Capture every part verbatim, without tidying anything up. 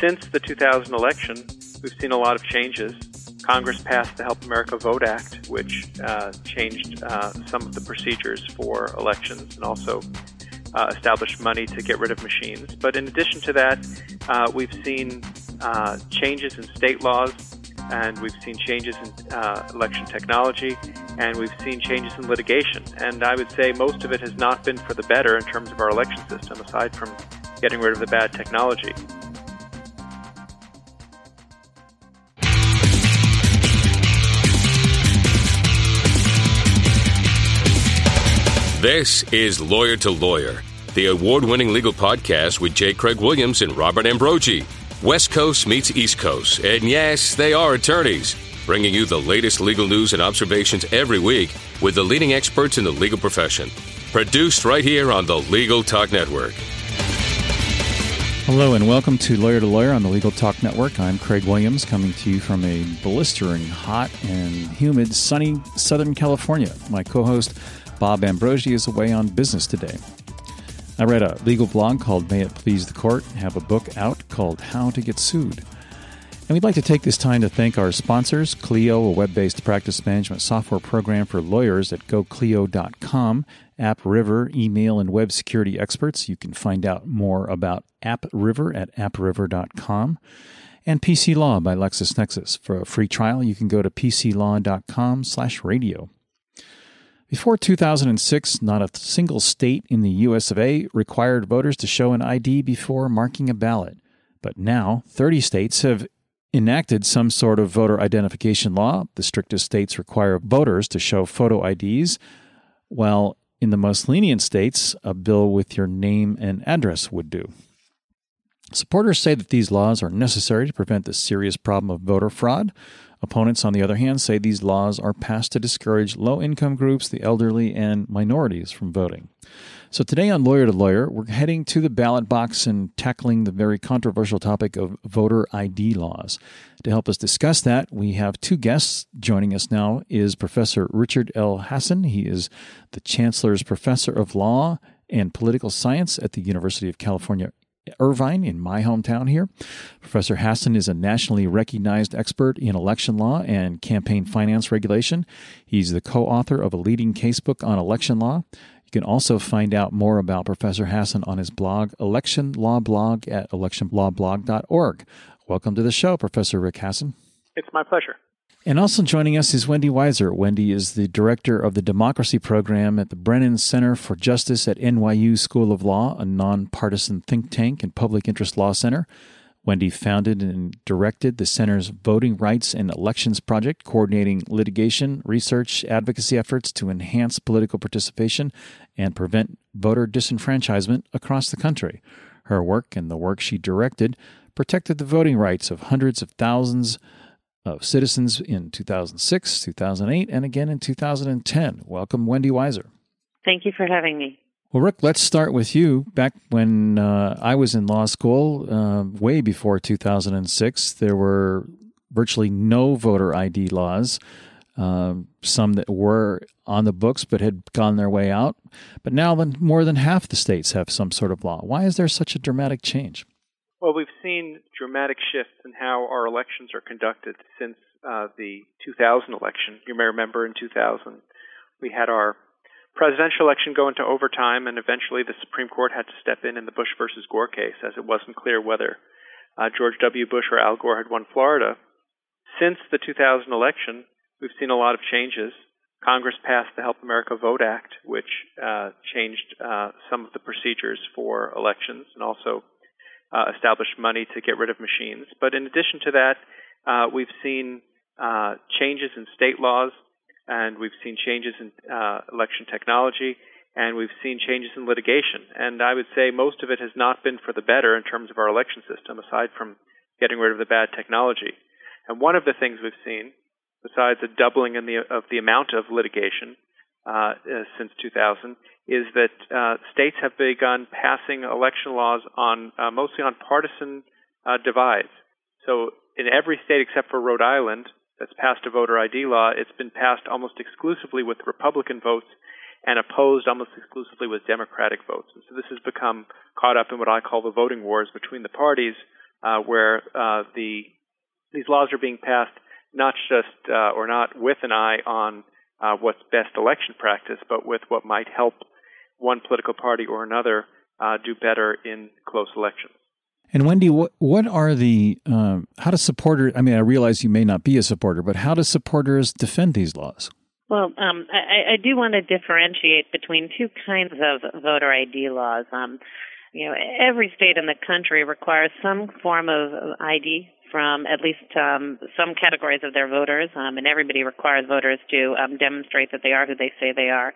Since the two thousand election, we've seen a lot of changes. Congress passed the Help America Vote Act, which uh, changed uh, some of the procedures for elections and also uh, established money to get rid of machines. But in addition to that, uh, we've seen uh, changes in state laws, and we've seen changes in uh, election technology, and we've seen changes in litigation. And I would say most of it has not been for the better in terms of our election system, aside from getting rid of the bad technology. This is Lawyer to Lawyer, the award-winning legal podcast with J. Craig Williams and Robert Ambrogi. West Coast meets East Coast, and yes, they are attorneys, bringing you the latest legal news and observations every week with the leading experts in the legal profession. Produced right here on the Legal Talk Network. Hello and welcome to Lawyer to Lawyer on the Legal Talk Network. I'm Craig Williams, coming to you from a blistering, hot and humid, sunny Southern California. My co-host Bob Ambrogi is away on business today. I read a legal blog called May It Please the Court, have a book out called How to Get Sued. And we'd like to take this time to thank our sponsors, Clio, a web-based practice management software program for lawyers at go clio dot com, AppRiver, email and web security experts. You can find out more about AppRiver at app river dot com. And P C Law by LexisNexis. For a free trial, you can go to p c law dot com slash radio. Before two thousand six, not a single state in the U S of A required voters to show an I D before marking a ballot. But now, thirty states have enacted some sort of voter identification law. The strictest states require voters to show photo I Ds, while in the most lenient states, a bill with your name and address would do. Supporters say that these laws are necessary to prevent the serious problem of voter fraud. Opponents, on the other hand, say these laws are passed to discourage low-income groups, the elderly, and minorities from voting. So today on Lawyer to Lawyer, we're heading to the ballot box and tackling the very controversial topic of voter I D laws. To help us discuss that, we have two guests. Joining us now is Professor Richard L. Hasen. He is the Chancellor's Professor of Law and Political Science at the University of California, Irvine, in my hometown here. Professor Hasen is a nationally recognized expert in election law and campaign finance regulation. He's the co-author of a leading casebook on election law. You can also find out more about Professor Hasen on his blog, Election Law Blog, at election law blog dot org. Welcome to the show, Professor Rick Hasen. It's my pleasure. And also joining us is Wendy Weiser. Wendy is the director of the Democracy Program at the Brennan Center for Justice at N Y U School of Law, a nonpartisan think tank and public interest law center. Wendy founded and directed the center's Voting Rights and Elections Project, coordinating litigation, research, advocacy efforts to enhance political participation and prevent voter disenfranchisement across the country. Her work and the work she directed protected the voting rights of hundreds of thousands of citizens in two thousand six, two thousand eight, and again in two thousand ten. Welcome, Wendy Weiser. Thank you for having me. Well, Rick, let's start with you. Back when uh, I was in law school, uh, way before two thousand six, there were virtually no voter I D laws, uh, some that were on the books but had gone their way out. But now more than half the states have some sort of law. Why is there such a dramatic change? Well, we've seen dramatic shifts in how our elections are conducted since uh, the two thousand election. You may remember in two thousand, we had our presidential election go into overtime, and eventually the Supreme Court had to step in in the Bush versus Gore case, as it wasn't clear whether uh, George W. Bush or Al Gore had won Florida. Since the two thousand election, we've seen a lot of changes. Congress passed the Help America Vote Act, which uh, changed uh, some of the procedures for elections and also Uh, established money to get rid of machines. But in addition to that, uh, we've seen uh, changes in state laws, and we've seen changes in uh, election technology, and we've seen changes in litigation. And I would say most of it has not been for the better in terms of our election system, aside from getting rid of the bad technology. And one of the things we've seen, besides a doubling in the, of the amount of litigation uh, since two thousand, is that uh, states have begun passing election laws on uh, mostly on partisan uh, divides. So in every state except for Rhode Island that's passed a voter I D law, it's been passed almost exclusively with Republican votes and opposed almost exclusively with Democratic votes. And so this has become caught up in what I call the voting wars between the parties, uh, where uh, the these laws are being passed not just uh, or not with an eye on uh, what's best election practice, but with what might help one political party or another uh, do better in close elections. And Wendy, what what are the um, how does supporters? I mean, I realize you may not be a supporter, but how do supporters defend these laws? Well, um, I, I do want to differentiate between two kinds of voter I D laws. Um, you know, every state in the country requires some form of I D from at least um, some categories of their voters, um, and everybody requires voters to um, demonstrate that they are who they say they are.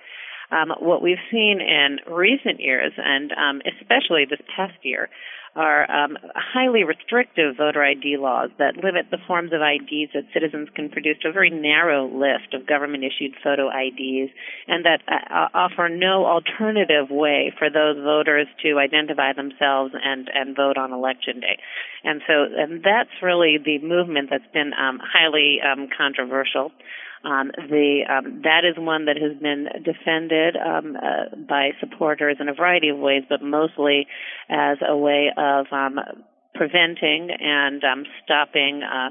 Um, what we've seen in recent years, and um, especially this past year, are um, highly restrictive voter I D laws that limit the forms of I Ds that citizens can produce to a very narrow list of government-issued photo I Ds, and that uh, offer no alternative way for those voters to identify themselves and, and vote on Election Day. And so and that's really the movement that's been um, highly um, controversial. Um, the um, that is one that has been defended um, uh, by supporters in a variety of ways, but mostly as a way of um, preventing and um, stopping uh,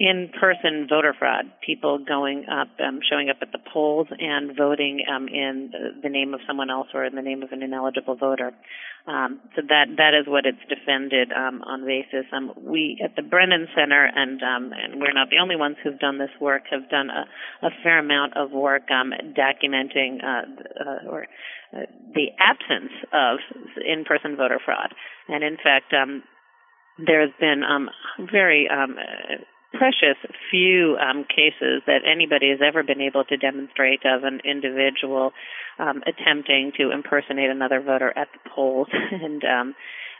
in-person voter fraud. People going up, um, showing up at the polls and voting um, in the name of someone else or in the name of an ineligible voter. Um, so that that is what it's defended um, on basis. Um, we at the Brennan Center, and um, and we're not the only ones who've done this work, have done a, a fair amount of work um, documenting uh, uh, or uh, the absence of in-person voter fraud. And in fact, um, there has been um, very um, precious few um, cases that anybody has ever been able to demonstrate of an individual um, attempting to impersonate another voter at the polls, and um,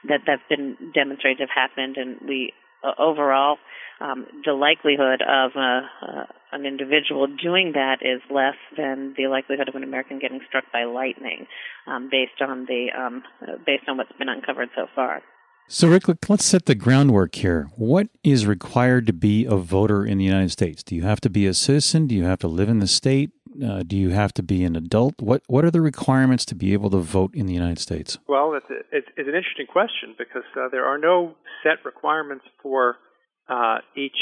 that that's been demonstrated to have happened. And we uh, overall, um, the likelihood of uh, uh, an individual doing that is less than the likelihood of an American getting struck by lightning, um, based on the um, based on what's been uncovered so far. So, Rick, let's set the groundwork here. What is required to be a voter in the United States? Do you have to be a citizen? Do you have to live in the state? Uh, do you have to be an adult? What What are the requirements to be able to vote in the United States? Well, it's, a, it's, it's an interesting question because uh, there are no set requirements for uh, each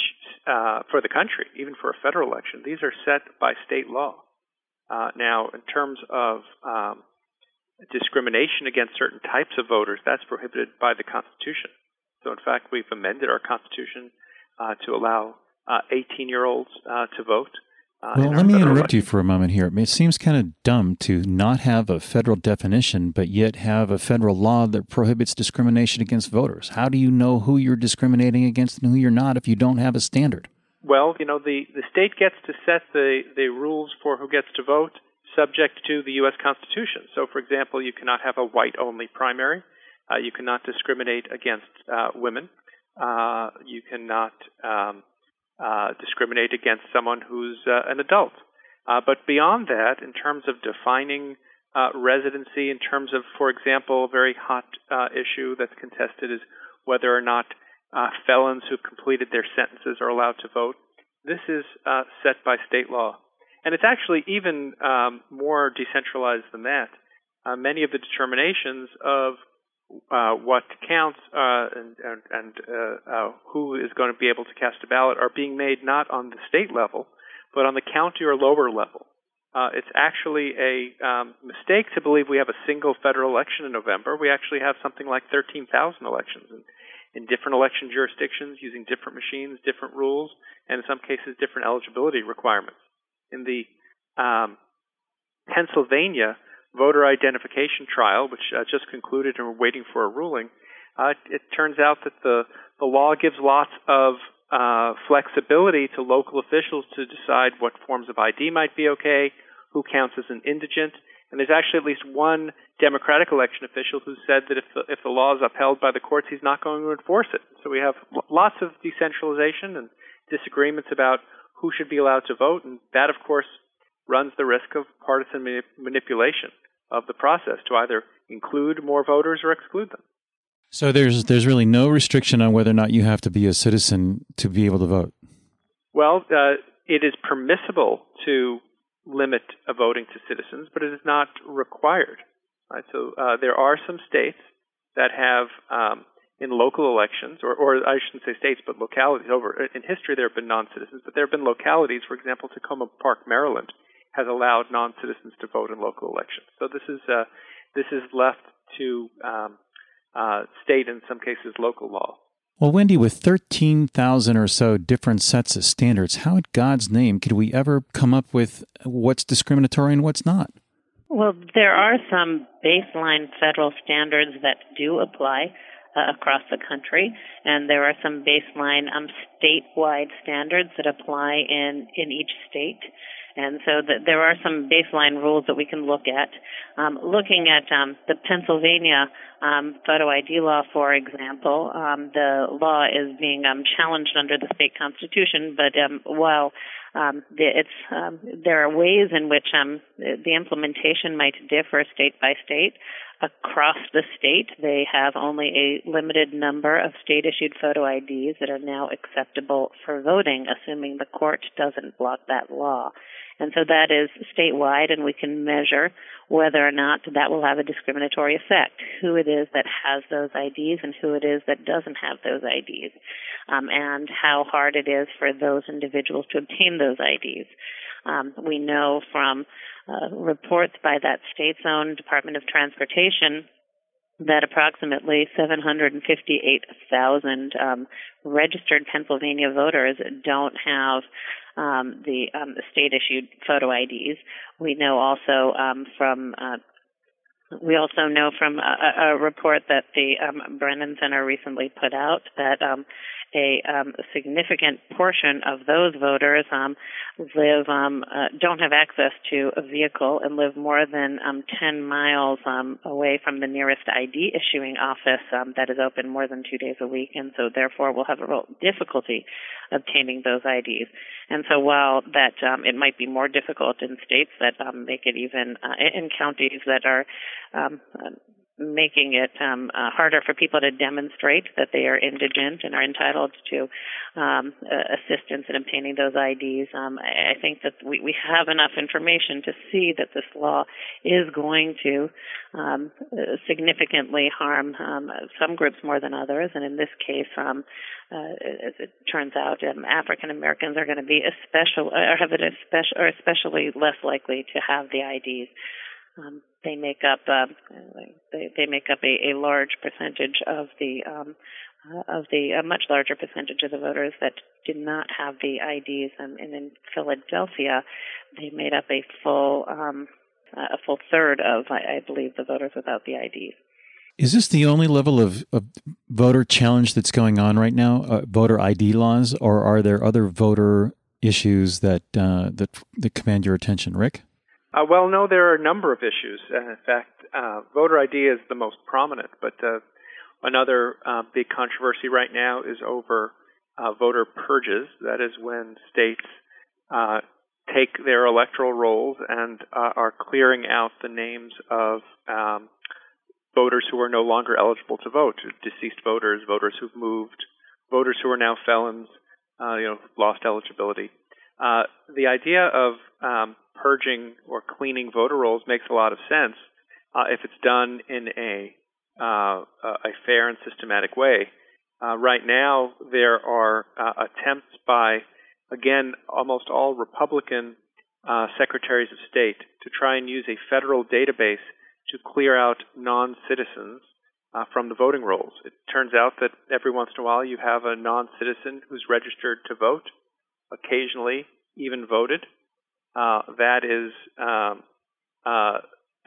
uh, for the country, even for a federal election. These are set by state law. Uh, now, in terms of um, discrimination against certain types of voters, that's prohibited by the Constitution. So, in fact, we've amended our Constitution uh, to allow uh, eighteen-year-olds uh, to vote. Uh, well, let me interrupt you for a moment here. I mean, it seems kind of dumb to not have a federal definition, but yet have a federal law that prohibits discrimination against voters. How do you know who you're discriminating against and who you're not if you don't have a standard? Well, you know, the, the state gets to set the, the rules for who gets to vote, subject to the U S Constitution. So, for example, you cannot have a white-only primary. Uh, you cannot discriminate against uh, women. Uh, you cannot um, uh, discriminate against someone who's uh, an adult. Uh, but beyond that, in terms of defining uh, residency, in terms of, for example, a very hot uh, issue that's contested is whether or not uh, felons who've completed their sentences are allowed to vote. This is uh, set by state law. And it's actually even um, more decentralized than that. Uh, many of the determinations of uh, what counts uh, and, and, and uh, uh, who is going to be able to cast a ballot are being made not on the state level, but on the county or lower level. Uh, it's actually a um, mistake to believe we have a single federal election in November. We actually have something like thirteen thousand elections in, in different election jurisdictions using different machines, different rules, and in some cases different eligibility requirements. In the um, Pennsylvania voter identification trial, which uh, just concluded and we're waiting for a ruling, uh, it turns out that the, the law gives lots of uh, flexibility to local officials to decide what forms of I D might be okay, who counts as an indigent, and there's actually at least one Democratic election official who said that if the, if the law is upheld by the courts, he's not going to enforce it. So we have lots of decentralization and disagreements about who should be allowed to vote, and that, of course, runs the risk of partisan manip- manipulation of the process to either include more voters or exclude them. So there's there's really no restriction on whether or not you have to be a citizen to be able to vote? Well, uh, it is permissible to limit a voting to citizens, but it is not required. Right? So uh, there are some states that have um, in local elections, or, or I shouldn't say states, but localities over. In history, there have been non-citizens, but there have been localities. For example, Takoma Park, Maryland, has allowed non-citizens to vote in local elections. So this is uh, this is left to um, uh, state, in some cases, local law. Well, Wendy, with thirteen thousand or so different sets of standards, how in God's name could we ever come up with what's discriminatory and what's not? Well, there are some baseline federal standards that do apply uh, across the country, and there are some baseline um, statewide standards that apply in, in each state. And so the, there are some baseline rules that we can look at. Um, looking at um, the Pennsylvania um, photo I D law, for example, um, the law is being um, challenged under the state constitution, but um, while um, it's, um, there are ways in which um, the implementation might differ state by state. Across the state, they have only a limited number of state-issued photo I Ds that are now acceptable for voting, assuming the court doesn't block that law. And so that is statewide, and we can measure whether or not that will have a discriminatory effect, who it is that has those I Ds and who it is that doesn't have those I Ds, um, and how hard it is for those individuals to obtain those I Ds. Um, we know from uh, reports by that state's own Department of Transportation that approximately seven hundred fifty-eight thousand um, registered Pennsylvania voters don't have um, the um, state-issued photo I Ds. We know also um, from uh, we also know from a, a report that the um, Brennan Center recently put out that um, a um, significant portion of those voters um, live um, uh, don't have access to a vehicle and live more than um, ten miles um, away from the nearest I D issuing office um, that is open more than two days a week, and so therefore will have a real difficulty obtaining those I Ds. And so while that um, it might be more difficult in states that um, make it even uh, in counties that are Um, making it um, uh, harder for people to demonstrate that they are indigent and are entitled to um, uh, assistance in obtaining those I Ds. Um, I, I think that we, we have enough information to see that this law is going to um, significantly harm um, some groups more than others, and in this case, um, uh, as it turns out, um, African Americans are going to be especially, or have it especially, or especially less likely to have the I Ds. Um, they make up uh, they, they make up a, a large percentage of the um, uh, of the a much larger percentage of the voters that did not have the I Ds, and, and in Philadelphia, they made up a full um, a full third of I, I believe the voters without the I Ds. Is this the only level of, of voter challenge that's going on right now? Uh, voter I D laws, or are there other voter issues that uh, that that command your attention, Rick? Uh, well, no, there are a number of issues. Uh, in fact, uh, voter I D is the most prominent, but uh, another uh, big controversy right now is over uh, voter purges. That is when states uh, take their electoral rolls and uh, are clearing out the names of um, voters who are no longer eligible to vote, deceased voters, voters who've moved, voters who are now felons, uh, you know, lost eligibility. Uh, the idea of um, purging or cleaning voter rolls makes a lot of sense uh, if it's done in a uh, a fair and systematic way. Uh, right now, there are uh, attempts by, again, almost all Republican uh, secretaries of state to try and use a federal database to clear out non-citizens uh, from the voting rolls. It turns out that every once in a while you have a non-citizen who's registered to vote, occasionally even voted. Uh, that is um, uh,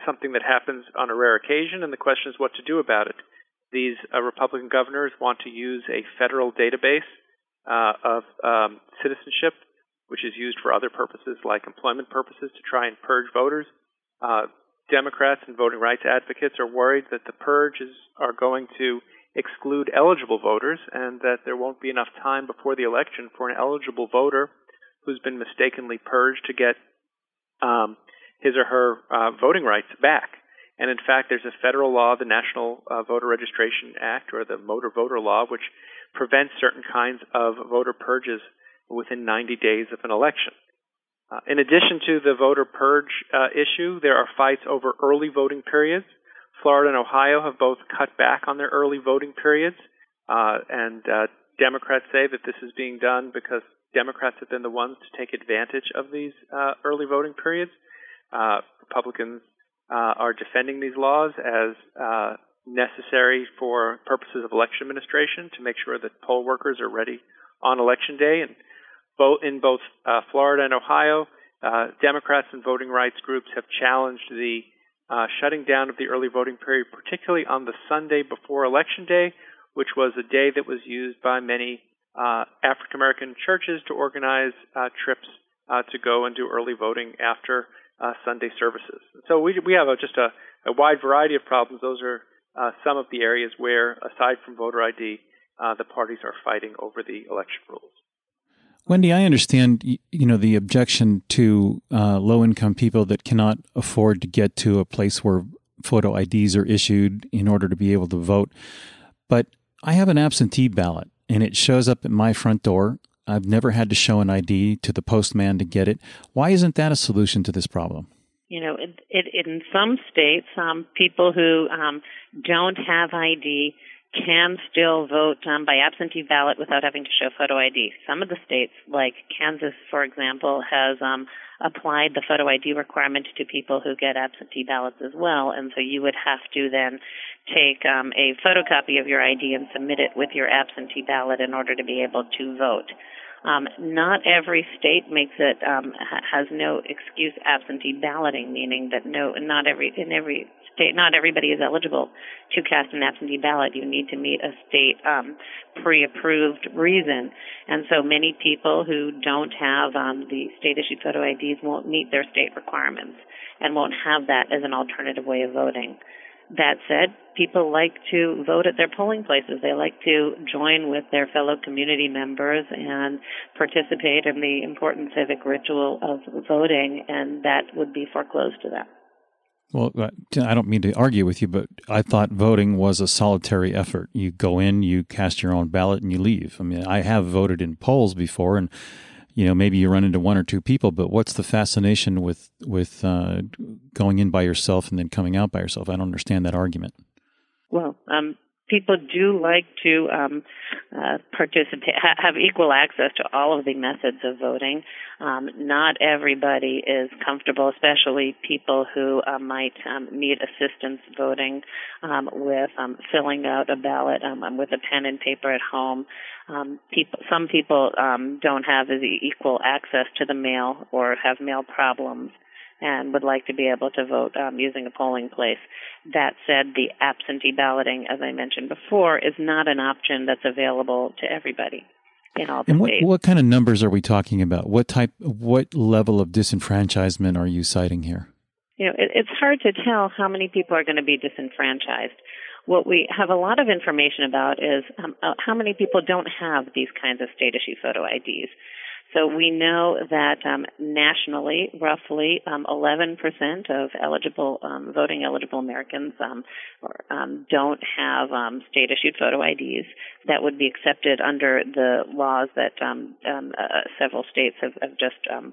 something that happens on a rare occasion, and the question is what to do about it. These uh, Republican governors want to use a federal database uh, of um, citizenship, which is used for other purposes like employment purposes, to try and purge voters. Uh, Democrats and voting rights advocates are worried that the purges are going to exclude eligible voters and that there won't be enough time before the election for an eligible voter who's been mistakenly purged to get um, his or her uh, voting rights back. And in fact, there's a federal law, the National uh, Voter Registration Act, or the Motor Voter Law, which prevents certain kinds of voter purges within ninety days of an election. Uh, in addition to the voter purge uh, issue, there are fights over early voting periods. Florida and Ohio have both cut back on their early voting periods Uh, and uh, Democrats say that this is being done because Democrats have been the ones to take advantage of these uh, early voting periods. Uh, Republicans uh, are defending these laws as uh, necessary for purposes of election administration to make sure that poll workers are ready on Election Day. And both in both uh, Florida and Ohio, uh, Democrats and voting rights groups have challenged the uh, shutting down of the early voting period, particularly on the Sunday before Election Day, which was a day that was used by many uh, African-American churches to organize uh, trips uh, to go and do early voting after uh, Sunday services. So we we have a, just a, a wide variety of problems. Those are uh, some of the areas where, aside from voter I D, uh, the parties are fighting over the election rules. Wendy, I understand you know the objection to uh, low-income people that cannot afford to get to a place where photo I Ds are issued in order to be able to vote, but I have an absentee ballot, and it shows up at my front door. I've never had to show an I D to the postman to get it. Why isn't that a solution to this problem? You know, it, it, in some states, um, people who um, don't have I D can still vote um, by absentee ballot without having to show photo I D. Some of the states, like Kansas, for example, has um, applied the photo I D requirement to people who get absentee ballots as well. And so you would have to then take um, a photocopy of your I D and submit it with your absentee ballot in order to be able to vote. Um, not every state makes it, um, has no excuse absentee balloting, meaning that no, not every, in every state, not everybody is eligible to cast an absentee ballot. You need to meet a state um, pre-approved reason. And so many people who don't have um, the state-issued photo I Ds won't meet their state requirements and won't have that as an alternative way of voting. That said, people like to vote at their polling places. They like to join with their fellow community members and participate in the important civic ritual of voting, and that would be foreclosed to them. Well, I don't mean to argue with you, but I thought voting was a solitary effort. You go in, you cast your own ballot, and you leave. I mean, I have voted in polls before, and you know, maybe you run into one or two people, but what's the fascination with with uh, going in by yourself and then coming out by yourself? I don't understand that argument. Well, um, people do like to um, uh, participate, ha- have equal access to all of the methods of voting. Um, not everybody is comfortable, especially people who uh, might um, need assistance voting um, with um, filling out a ballot um, with a pen and paper at home. Um, people, some people um, don't have as equal access to the mail or have mail problems and would like to be able to vote um, using a polling place. That said, the absentee balloting, as I mentioned before, is not an option that's available to everybody in all the and what, states. What kind of numbers are we talking about? What type, what level of disenfranchisement are you citing here? You know, it, it's hard to tell how many people are going to be disenfranchised. What we have a lot of information about is um, how many people don't have these kinds of state-issue photo I Ds. So we know that um, nationally, roughly um, eleven percent of eligible um, voting eligible Americans um, or, um, don't have um, state-issued photo I Ds that would be accepted under the laws that um, um, uh, several states have, have just um,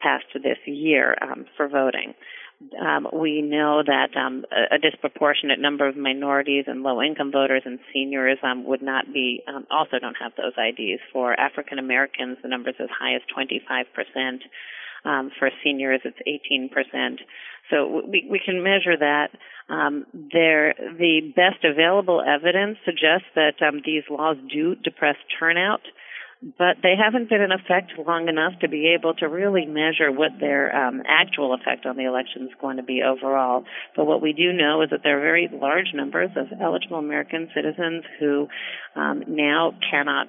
passed this year um, for voting. Um, we know that um, a, a disproportionate number of minorities and low-income voters and seniors um, would not be, um, also don't have those I Ds. For African Americans, the number's as high as twenty-five percent. Um, for seniors, it's eighteen percent. So we, we can measure that. Um, there, the best available evidence suggests that um, these laws do depress turnout, but they haven't been in effect long enough to be able to really measure what their um, actual effect on the election is going to be overall. But what we do know is that there are very large numbers of eligible American citizens who um, now cannot,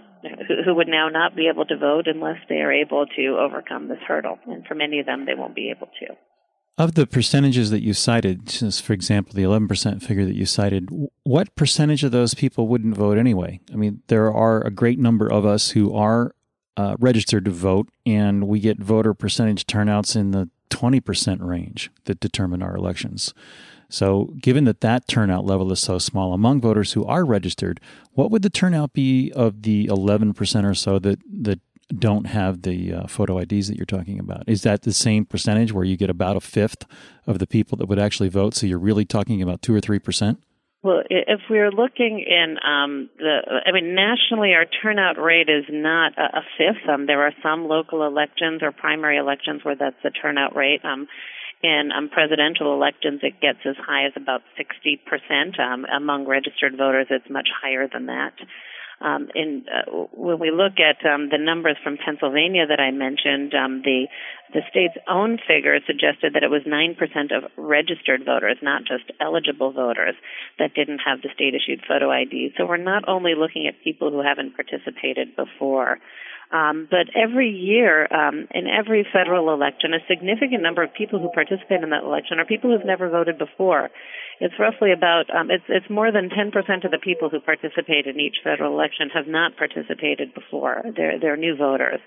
who would now not be able to vote unless they are able to overcome this hurdle. And for many of them, they won't be able to. Of the percentages that you cited, since, for example, the eleven percent figure that you cited, what percentage of those people wouldn't vote anyway? I mean, there are a great number of us who are uh, registered to vote, and we get voter percentage turnouts in the twenty percent range that determine our elections. So given that that turnout level is so small among voters who are registered, what would the turnout be of the eleven percent or so that that don't have the uh, photo I Ds that you're talking about? Is that the same percentage where you get about a fifth of the people that would actually vote? So you're really talking about two or three percent? Well, if we're looking in um, the, I mean, nationally, our turnout rate is not a, a fifth. Um, there are some local elections or primary elections where that's the turnout rate. Um, in um, presidential elections, it gets as high as about sixty percent. Um, among registered voters, it's much higher than that. Um, in, uh, when we look at um, the numbers from Pennsylvania that I mentioned, um, the the state's own figure suggested that it was nine percent of registered voters, not just eligible voters, that didn't have the state-issued photo I D. So we're not only looking at people who haven't participated before. Um, but every year, um, in every federal election, a significant number of people who participate in that election are people who've never voted before. It's roughly about, um, it's, it's more than ten percent of the people who participate in each federal election have not participated before. They're, they're new voters.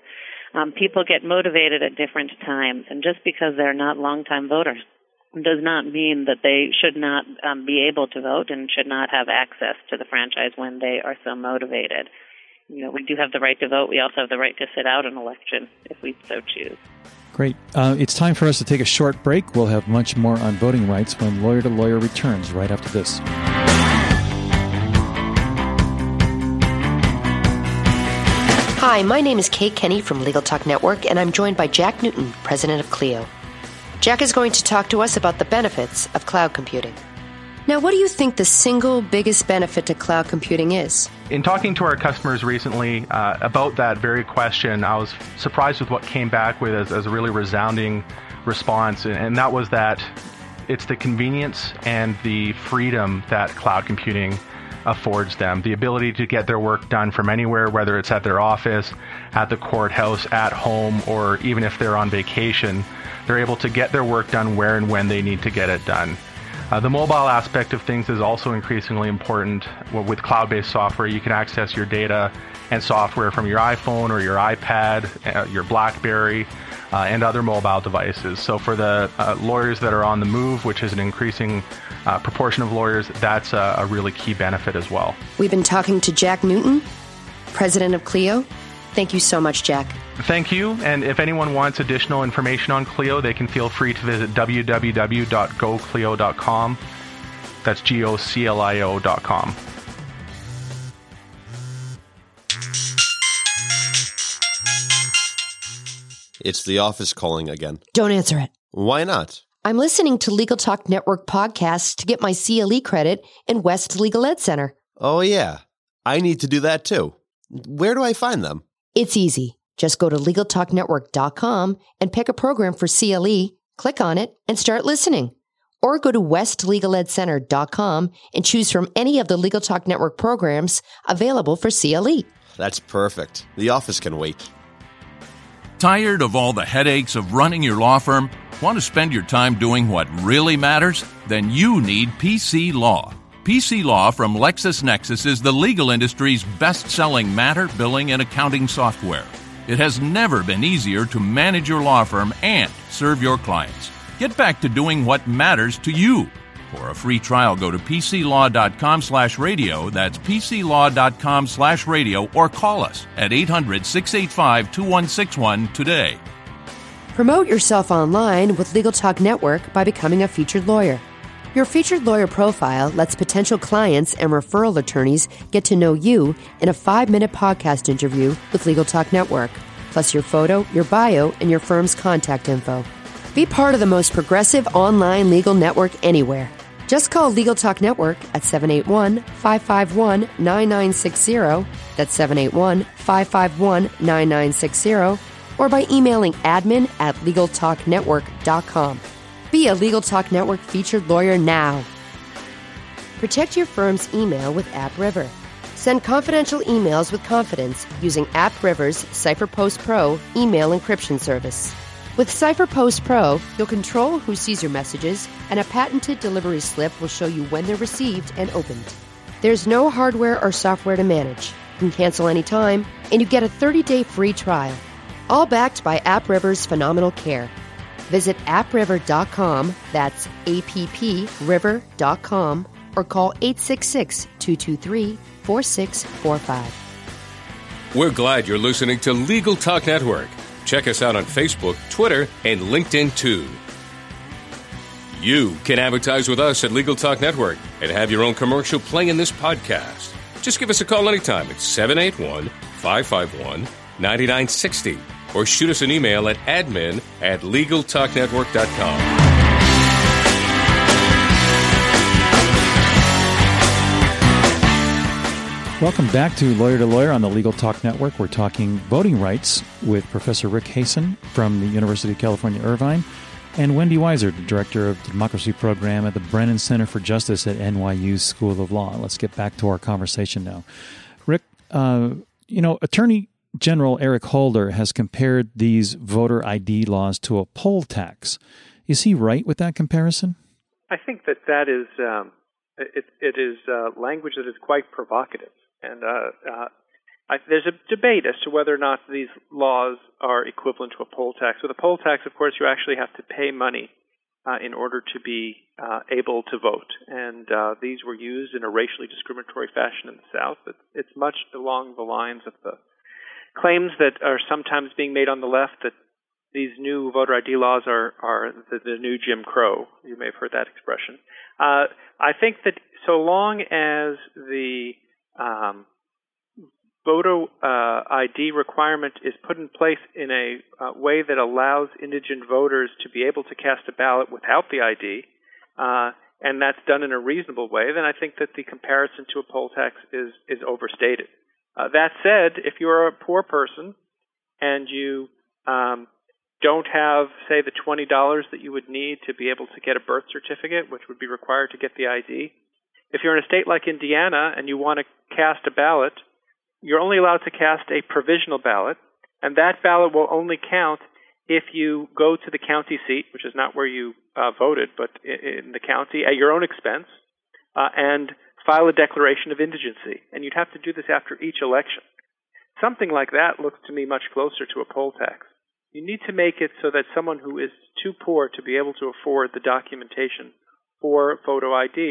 Um, people get motivated at different times, and just because they're not longtime voters does not mean that they should not um, be able to vote and should not have access to the franchise when they are so motivated. You know, we do have the right to vote. We also have the right to sit out an election if we so choose. Great. Uh, it's time for us to take a short break. We'll have much more on voting rights when Lawyer to Lawyer returns right after this. Hi, my name is Kay Kenny from Legal Talk Network, and I'm joined by Jack Newton, president of Clio. Jack is going to talk to us about the benefits of cloud computing. Now, what do you think the single biggest benefit to cloud computing is? In talking to our customers recently uh, about that very question, I was surprised with what came back with as, as a really resounding response, and, and that was that it's the convenience and the freedom that cloud computing affords them. The ability to get their work done from anywhere, whether it's at their office, at the courthouse, at home, or even if they're on vacation, they're able to get their work done where and when they need to get it done. Uh, the mobile aspect of things is also increasingly important. Well, with cloud-based software, you can access your data and software from your iPhone or your iPad, uh, your BlackBerry, uh, and other mobile devices. So for the uh, lawyers that are on the move, which is an increasing uh, proportion of lawyers, that's a, a really key benefit as well. We've been talking to Jack Newton, president of Clio. Thank you so much, Jack. Thank you. And if anyone wants additional information on Clio, they can feel free to visit w w w dot go clio dot com. That's G O C L I O dot com. It's the office calling again. Don't answer it. Why not? I'm listening to Legal Talk Network podcasts to get my C L E credit in West Legal Ed Center. Oh, yeah. I need to do that, too. Where do I find them? It's easy. Just go to legal talk network dot com and pick a program for C L E, click on it, and start listening. Or go to west legal ed center dot com and choose from any of the Legal Talk Network programs available for C L E. That's perfect. The office can wait. Tired of all the headaches of running your law firm? Want to spend your time doing what really matters? Then you need P C Law. P C Law from LexisNexis is the legal industry's best-selling matter, billing, and accounting software. It has never been easier to manage your law firm and serve your clients. Get back to doing what matters to you. For a free trial, go to p c law dot com slash radio. That's p c law dot com slash radio, or call us at eight hundred, six eight five, two one six one today. Promote yourself online with Legal Talk Network by becoming a featured lawyer. Your featured lawyer profile lets potential clients and referral attorneys get to know you in a five-minute podcast interview with Legal Talk Network, plus your photo, your bio, and your firm's contact info. Be part of the most progressive online legal network anywhere. Just call Legal Talk Network at seven eight one, five five one, nine nine six zero, that's seven eight one, five five one, nine nine six zero, or by emailing admin at legal talk network dot com. Be a Legal Talk Network featured lawyer now. Protect your firm's email with AppRiver. Send confidential emails with confidence using AppRiver's CipherPost Pro email encryption service. With CipherPost Pro, you'll control who sees your messages, and a patented delivery slip will show you when they're received and opened. There's no hardware or software to manage. You can cancel anytime, and you get a thirty-day free trial. All backed by AppRiver's phenomenal care. Visit app river dot com, that's app river dot com, or call eight six six, two two three, four six four five. We're glad you're listening to Legal Talk Network. Check us out on Facebook, Twitter, and LinkedIn, too. You can advertise with us at Legal Talk Network, and have your own commercial playing in this podcast. Just give us a call anytime at seven eight one, five five one, nine nine six zero or shoot us an email at admin at legal talk network dot com. Welcome back to Lawyer to Lawyer on the Legal Talk Network. We're talking voting rights with Professor Rick Hasen from the University of California, Irvine, and Wendy Weiser, the Director of the Democracy Program at the Brennan Center for Justice at N Y U's School of Law. Let's get back to our conversation now. Rick, uh, you know, Attorney General Eric Holder has compared these voter I D laws to a poll tax. Is he right with that comparison? I think that that is um, it, it is uh, language that is quite provocative. And uh, uh, I, there's a debate as to whether or not these laws are equivalent to a poll tax. With a poll tax, of course, you actually have to pay money uh, in order to be uh, able to vote. And uh, these were used in a racially discriminatory fashion in the South. It's, it's much along the lines of the claims that are sometimes being made on the left that these new voter I D laws are, are the, the new Jim Crow. You may have heard that expression. Uh, I think that so long as the Um, voter uh, I D requirement is put in place in a uh, way that allows indigent voters to be able to cast a ballot without the I D, uh, and that's done in a reasonable way, then I think that the comparison to a poll tax is, is overstated. Uh, that said, if you're a poor person and you um, don't have, say, the twenty dollars that you would need to be able to get a birth certificate, which would be required to get the I D, if you're in a state like Indiana and you want to cast a ballot, you're only allowed to cast a provisional ballot, and that ballot will only count if you go to the county seat, which is not where you uh, voted, but in the county at your own expense, uh, and file a declaration of indigency. And you'd have to do this after each election. Something like that looks to me much closer to a poll tax. You need to make it so that someone who is too poor to be able to afford the documentation for photo I D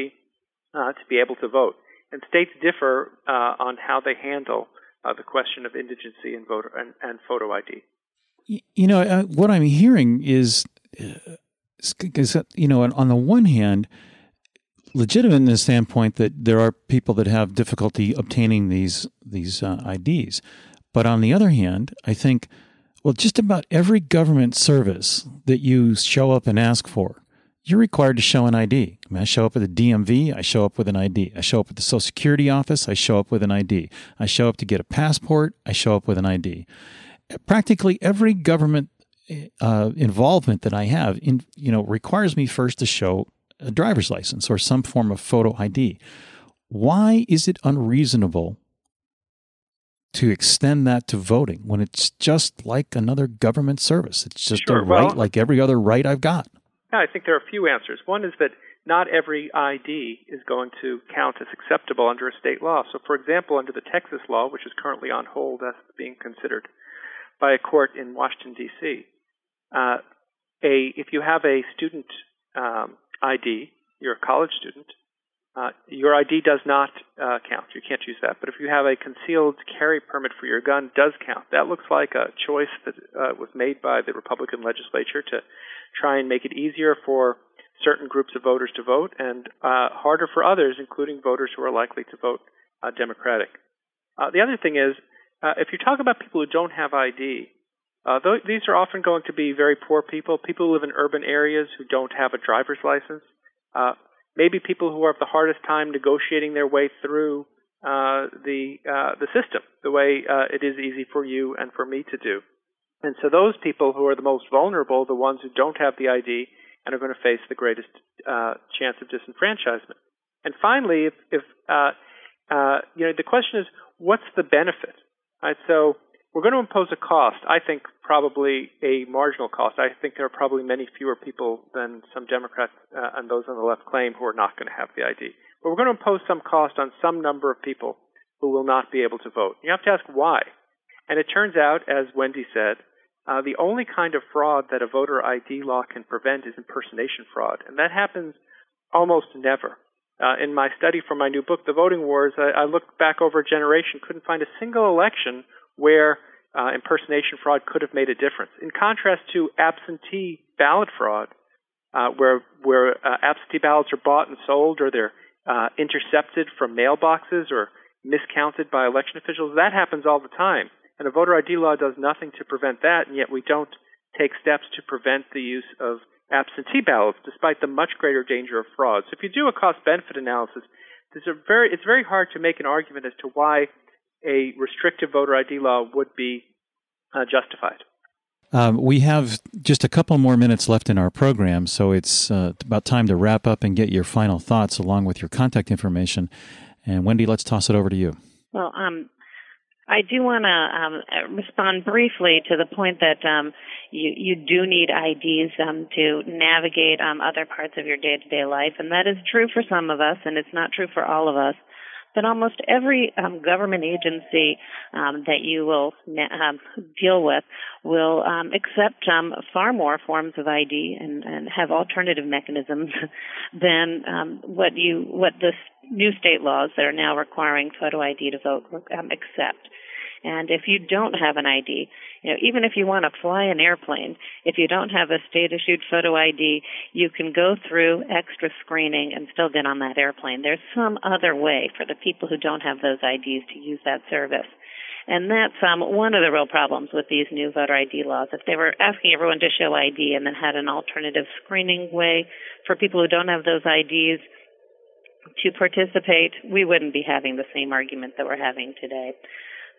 Uh, to be able to vote. And states differ uh, on how they handle uh, the question of indigency and voter and, and photo I D. You know, uh, what I'm hearing is, uh, is, you know, on the one hand, legitimate in the standpoint that there are people that have difficulty obtaining these, these uh, I Ds. But on the other hand, I think, well, just about every government service that you show up and ask for, you're required to show an I D. I mean, I show up at the D M V, I show up with an I D. I show up at the Social Security office, I show up with an I D. I show up to get a passport, I show up with an I D. Practically every government uh, involvement that I have, in, you know, requires me first to show a driver's license or some form of photo I D. Why is it unreasonable to extend that to voting when it's just like another government service? It's just sure, a right well, like every other right I've got. I think there are a few answers. One is that not every I D is going to count as acceptable under a state law. So, for example, under the Texas law, which is currently on hold as being considered by a court in Washington, D C, uh, a, if you have a student um, I D, you're a college student, uh, your I D does not uh, count. You can't use that. But if you have a concealed carry permit for your gun, does count. That looks like a choice that uh, was made by the Republican legislature to try and make it easier for certain groups of voters to vote and uh, harder for others, including voters who are likely to vote uh, Democratic. Uh, the other thing is, uh, if you talk about people who don't have I D, uh, th- these are often going to be very poor people, people who live in urban areas who don't have a driver's license, uh, maybe people who have the hardest time negotiating their way through uh, the uh, the system, the way uh, it is easy for you and for me to do. And so those people who are the most vulnerable, the ones who don't have the I D and are going to face the greatest uh, chance of disenfranchisement. And finally, if, if uh, uh, you know, the question is, what's the benefit? All right, so we're going to impose a cost, I think probably a marginal cost. I think there are probably many fewer people than some Democrats uh, and those on the left claim who are not going to have the I D. But we're going to impose some cost on some number of people who will not be able to vote. You have to ask why. And it turns out, as Wendy said, Uh, the only kind of fraud that a voter I D law can prevent is impersonation fraud, and that happens almost never. Uh, in my study for my new book, The Voting Wars, I, I looked back over a generation, couldn't find a single election where uh, impersonation fraud could have made a difference. In contrast to absentee ballot fraud, uh, where where uh, absentee ballots are bought and sold or they're uh, intercepted from mailboxes or miscounted by election officials. That happens all the time. And a voter I D law does nothing to prevent that, and yet we don't take steps to prevent the use of absentee ballots, despite the much greater danger of fraud. So if you do a cost-benefit analysis, there's a very, it's very hard to make an argument as to why a restrictive voter I D law would be uh, justified. Um, we have just a couple more minutes left in our program, so it's uh, about time to wrap up and get your final thoughts along with your contact information. And Wendy, let's toss it over to you. Well, um, I do want to um, respond briefly to the point that um, you, you do need I Ds um, to navigate um, other parts of your day-to-day life, and that is true for some of us, and it's not true for all of us. But almost every um, government agency um, that you will um, deal with will um, accept um, far more forms of I D and, and have alternative mechanisms than um, what you what the new state laws that are now requiring photo I D to vote um, accept. And if you don't have an I D, you know, even if you want to fly an airplane, if you don't have a state-issued photo I D, you can go through extra screening and still get on that airplane. There's some other way for the people who don't have those I Ds to use that service. And that's um, one of the real problems with these new voter I D laws. If they were asking everyone to show I D and then had an alternative screening way for people who don't have those I Ds to participate, we wouldn't be having the same argument that we're having today.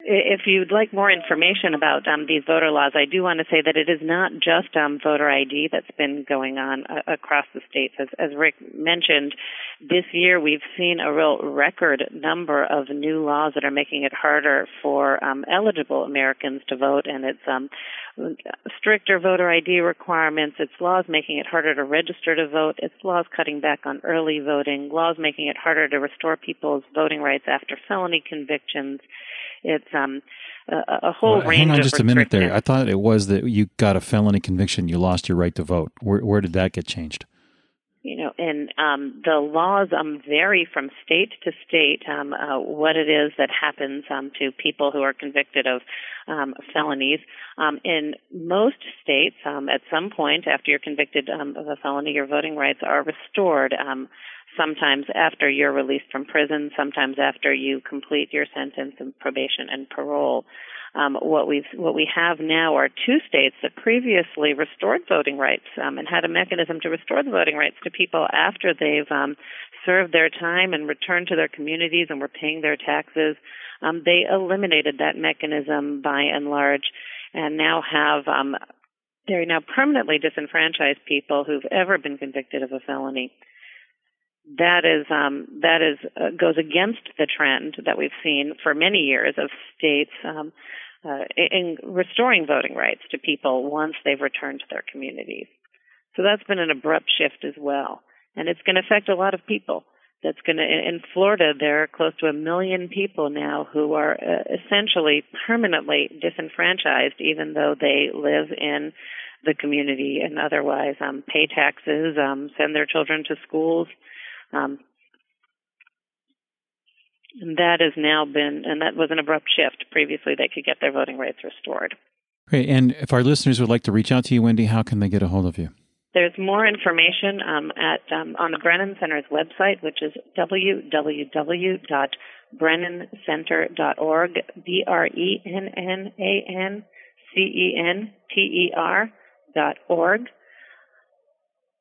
If you'd like more information about um, these voter laws, I do want to say that it is not just um, voter I D that's been going on uh, across the states. As, as Rick mentioned, this year we've seen a real record number of new laws that are making it harder for um, eligible Americans to vote, and it's um, stricter voter I D requirements, it's laws making it harder to register to vote, it's laws cutting back on early voting, laws making it harder to restore people's voting rights after felony convictions. It's um, a, a whole well, range of Hang on just a minute there. I thought it was that you got a felony conviction, you lost your right to vote. Where, where did that get changed? You know, and um, the laws um, vary from state to state um, uh, what it is that happens um, to people who are convicted of um, felonies. Um, in most states, um, at some point after you're convicted um, of a felony, your voting rights are restored. Um Sometimes after you're released from prison, sometimes after you complete your sentence of probation and parole. Um, what we've what we have now are two states that previously restored voting rights um, and had a mechanism to restore the voting rights to people after they've um, served their time and returned to their communities and were paying their taxes. Um, they eliminated that mechanism by and large, and now have um, they now permanently disenfranchise people who've ever been convicted of a felony. That is um, that is uh, goes against the trend that we've seen for many years of states um, uh, in restoring voting rights to people once they've returned to their communities. So that's been an abrupt shift as well, and it's going to affect a lot of people. That's going to in Florida there are close to a million people now who are uh, essentially permanently disenfranchised, even though they live in the community and otherwise um, pay taxes, um, send their children to schools. Um, and that has now been, and that was an abrupt shift. Previously, they could get their voting rights restored. Great. And if our listeners would like to reach out to you, Wendy, how can they get a hold of you? There's more information um, at um, on the Brennan Center's website, which is w w w dot brennan center dot org, B R E N N A N C E N T E R dot org.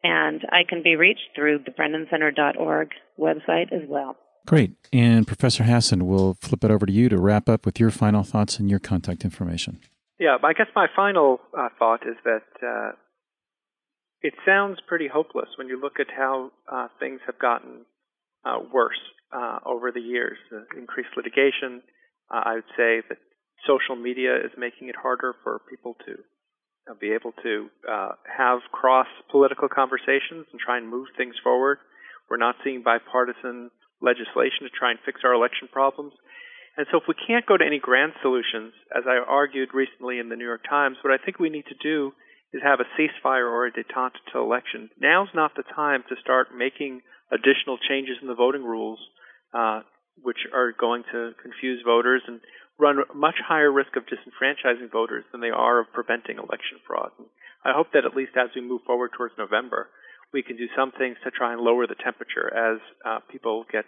And I can be reached through the brennan center dot org website as well. Great. And Professor Hasen, we'll flip it over to you to wrap up with your final thoughts and your contact information. Yeah, I guess my final uh, thought is that uh, it sounds pretty hopeless when you look at how uh, things have gotten uh, worse uh, over the years. The increased litigation, uh, I would say that social media is making it harder for people to be able to uh, have cross-political conversations and try and move things forward. We're not seeing bipartisan legislation to try and fix our election problems. And so if we can't go to any grand solutions, as I argued recently in the New York Times, what I think we need to do is have a ceasefire or a détente to election. Now's not the time to start making additional changes in the voting rules, uh, which are going to confuse voters and run much higher risk of disenfranchising voters than they are of preventing election fraud. And I hope that at least as we move forward towards November, we can do some things to try and lower the temperature as uh, people get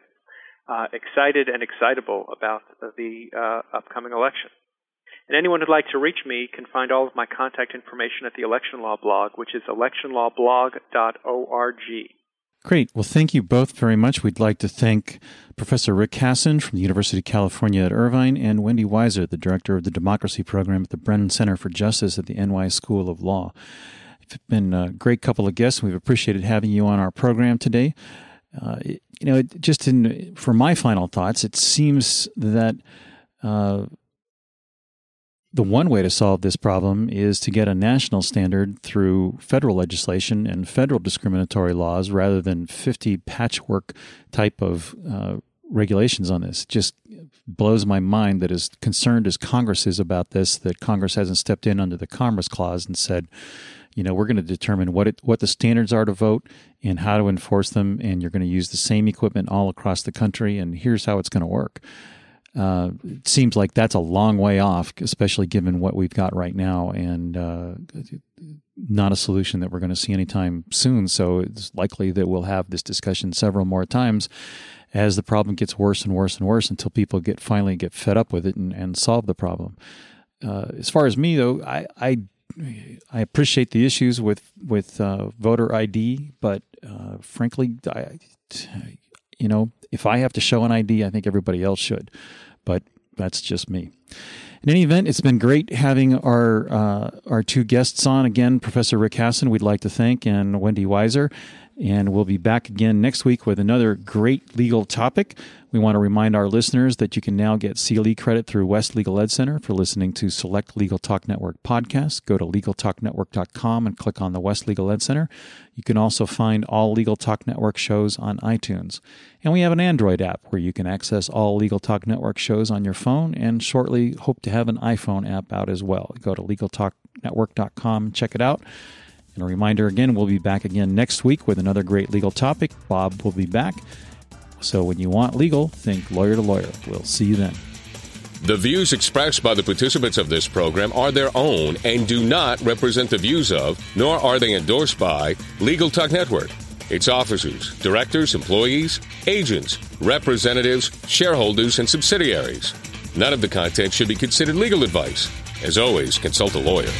uh, excited and excitable about the uh, upcoming election. And anyone who'd like to reach me can find all of my contact information at the Election Law Blog, which is election law blog dot org. Great. Well, thank you both very much. We'd like to thank Professor Rick Hasen from the University of California at Irvine and Wendy Weiser, the director of the Democracy Program at the Brennan Center for Justice at the N Y School of Law. It's been a great couple of guests. We've appreciated having you on our program today. Uh, you know, it just in for my final thoughts, it seems that Uh, The one way to solve this problem is to get a national standard through federal legislation and federal discriminatory laws rather than fifty patchwork type of uh, regulations on this. It just blows my mind that as concerned as Congress is about this, that Congress hasn't stepped in under the Commerce Clause and said, you know, we're going to determine what it, what the standards are to vote and how to enforce them, and you're going to use the same equipment all across the country, and here's how it's going to work. Uh, it seems like that's a long way off, especially given what we've got right now, and uh, not a solution that we're going to see anytime soon. So it's likely that we'll have this discussion several more times as the problem gets worse and worse and worse until people get finally get fed up with it and, and solve the problem. Uh, as far as me, though, I I, I appreciate the issues with, with uh, voter I D, but uh, frankly, I, you know, if I have to show an I D, I think everybody else should. But that's just me. In any event, it's been great having our uh, our two guests on. Again, Professor Rick Hasen, we'd like to thank, and Wendy Weiser. And we'll be back again next week with another great legal topic. We want to remind our listeners that you can now get C L E credit through West Legal Ed Center for listening to select Legal Talk Network podcasts. Go to legal talk network dot com and click on the West Legal Ed Center. You can also find all Legal Talk Network shows on iTunes. And we have an Android app where you can access all Legal Talk Network shows on your phone, and shortly hope to have an iPhone app out as well. Go to legal talk network dot com and check it out. And a reminder again, we'll be back again next week with another great legal topic. Bob will be back. So when you want legal, think lawyer to lawyer. We'll see you then. The views expressed by the participants of this program are their own and do not represent the views of, nor are they endorsed by, Legal Talk Network, its officers, directors, employees, agents, representatives, shareholders, and subsidiaries. None of the content should be considered legal advice. As always, consult a lawyer.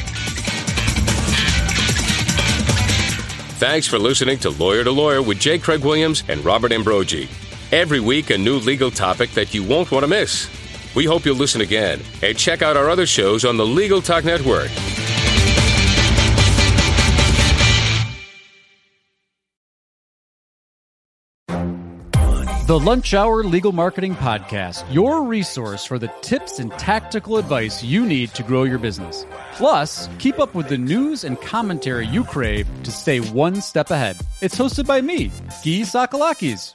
Thanks for listening to Lawyer to Lawyer with J. Craig Williams and Robert Ambrogi. Every week, a new legal topic that you won't want to miss. We hope you'll listen again and check out our other shows on the Legal Talk Network. The Lunch Hour Legal Marketing Podcast, your resource for the tips and tactical advice you need to grow your business. Plus, keep up with the news and commentary you crave to stay one step ahead. It's hosted by me, Guy Sakalakis.